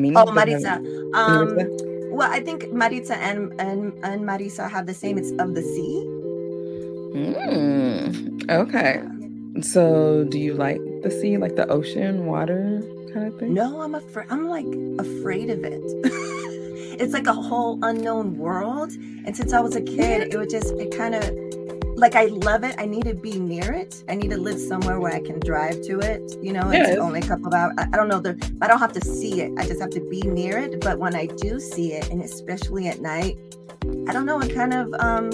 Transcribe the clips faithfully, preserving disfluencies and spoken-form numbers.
Mina oh, Maritza. Um, well, I think Maritza and, and, and Marisa have the same. It's of the sea. Mm, okay. So do you like the sea, like the ocean, water kind of thing? No, I'm afraid. I'm like afraid of it. It's like a whole unknown world. And since I was a kid, it would just, it kind of, like, I love it. I need to be near it. I need to live somewhere where I can drive to it. You know, yes. It's only a couple of hours. I, I don't know. The, I don't have to see it. I just have to be near it. But when I do see it, and especially at night, I don't know. It kind of, um,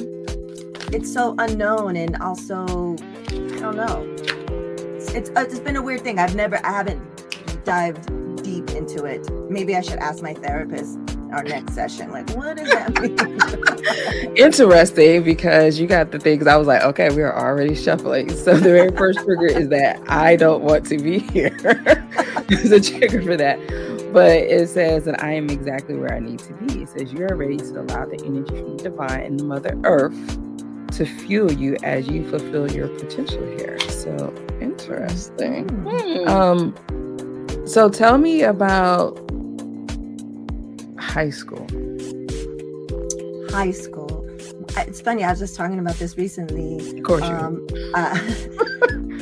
it's so unknown. And also, I don't know. It's, it's, it's been a weird thing. I've never, I haven't dived deep into it. Maybe I should ask my therapist. Our next session, like, what does that mean? Interesting, because you got the things I was like, okay, we are already shuffling. So the very first trigger is that I don't want to be here. There's a trigger for that. But it says that I am exactly where I need to be. It says you are ready to allow the energy from the divine and Mother Earth to fuel you as you fulfill your potential here. So interesting. Mm-hmm. Um, so tell me about High school. High school. It's funny. I was just talking about this recently. Of course. Um, uh,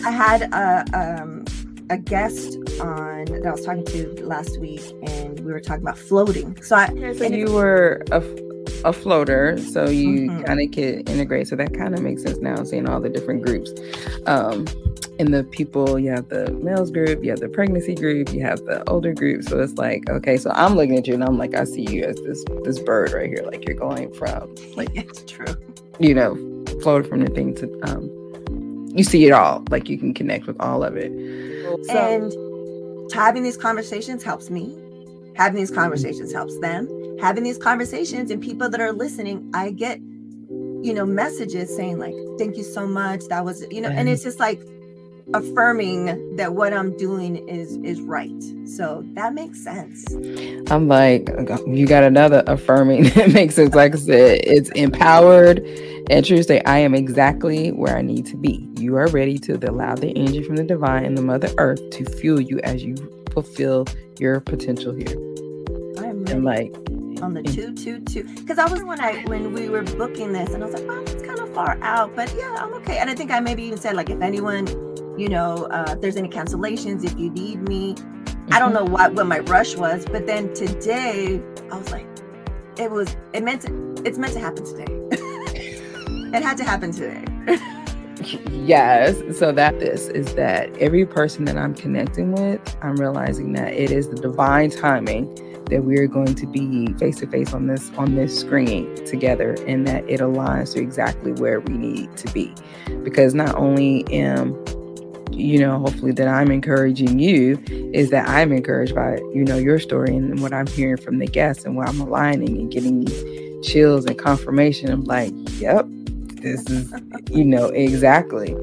I had a, um, a guest on that I was talking to last week, and we were talking about floating. So, I, yeah, so you it, were a, a floater, so you mm-hmm. kind of could integrate. So that kind of makes sense now, seeing all the different groups. Um, and the people, you have the males group, you have the pregnancy group, you have the older group. So it's like, okay, so I'm looking at you and I'm like, I see you as this this bird right here. Like, you're going from, like, it's true, you know, floating from the thing to, um, you see it all. Like, you can connect with all of it. So, and having these conversations helps me. Having these conversations helps them. Having these conversations and people that are listening, I get, you know, messages saying like, thank you so much. That was, you know, and it's just like, affirming that what I'm doing is is right. So that makes sense. I'm like, you got another affirming that makes sense. Like I said, it's empowered and true. Say, I am exactly where I need to be. You are ready to allow the energy from the divine and the Mother Earth to fuel you as you fulfill your potential here. I'm and like on the two two two because I was when I when we were booking this and I was like, oh, it's kind of far out, but yeah, I'm okay. And I think I maybe even said like, if anyone. You know, uh, if there's any cancellations, if you need me, mm-hmm. I don't know what, what my rush was, but then today I was like, it was, it meant to, it's meant to happen today. It had to happen today. Yes. So that this is that every person that I'm connecting with, I'm realizing that it is the divine timing that we're going to be face to face on this, on this screen together, and that it aligns to exactly where we need to be. Because not only am you know, hopefully that I'm encouraging you is that I'm encouraged by, you know, your story and what I'm hearing from the guests and what I'm aligning and getting these chills and confirmation. I'm like, yep, this is, you know, exactly